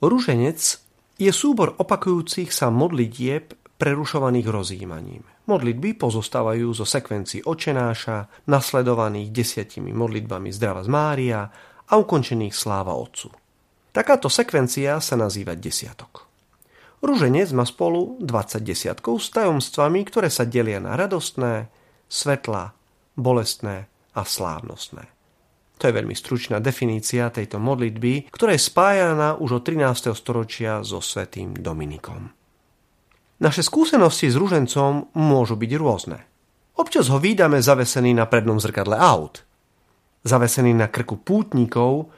Ruženec je súbor opakujúcich sa modlitieb prerušovaných rozjímaním. Modlitby pozostávajú zo sekvencií Otčenáša, nasledovaných 10 modlitbami Zdravas Mária a ukončených Sláva Otcu. Takáto sekvencia sa nazýva desiatok. Ruženec má spolu 20 desiatkov s tajomstvami, ktoré sa delia na radostné, svetlá, bolestné a slávnostné. To je veľmi stručná definícia tejto modlitby, ktorá je spájaná už od 13. storočia so svätým Dominikom. Naše skúsenosti s ružencom môžu byť rôzne. Občas ho vídame zavesený na prednom zrkadle aut, zavesený na krku pútnikov,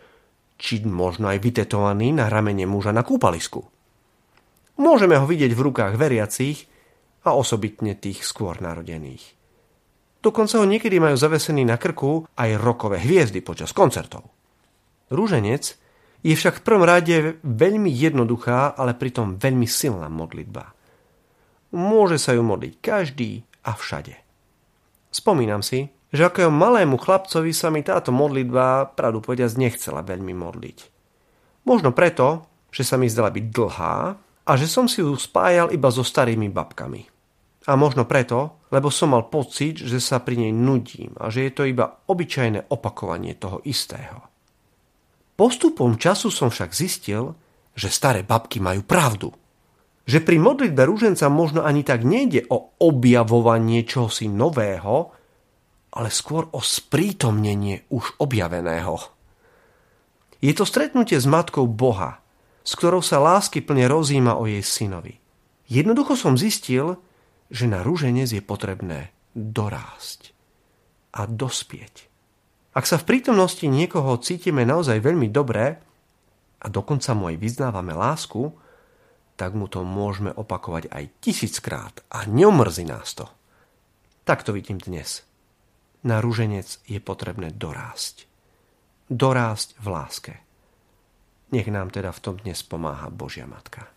či možno aj vytetovaný na ramene muža na kúpalisku. Môžeme ho vidieť v rukách veriacich a osobitne tých skôr narodených. Dokonca ho niekedy majú zavesený na krku aj rokové hviezdy počas koncertov. Ruženec je však v prvom rade veľmi jednoduchá, ale pritom veľmi silná modlitba. Môže sa ju modliť každý a všade. Spomínam si, že ako malému chlapcovi sa mi táto modlitba, pravdu povediac, nechcela veľmi modliť. Možno preto, že sa mi zdala byť dlhá a že som si ju spájal iba so starými babkami. A možno preto, lebo som mal pocit, že sa pri nej nudím a že je to iba obyčajné opakovanie toho istého. Postupom času som však zistil, že staré babky majú pravdu. Že pri modlitbe ruženca možno ani tak nejde o objavovanie čohosi nového, ale skôr o sprítomnenie už objaveného. Je to stretnutie s Matkou Boha, s ktorou sa láskyplne rozjíma o jej synovi. Jednoducho som zistil, že na ruženec je potrebné dorásť a dospieť. Ak sa v prítomnosti niekoho cítime naozaj veľmi dobre a dokonca mu aj vyznávame lásku, tak mu to môžeme opakovať aj 1000-krát a neomrzí nás to. Tak to vidím dnes. Na ruženec je potrebné dorásť. Dorásť v láske. Nech nám teda v tom dnes pomáha Božia Matka.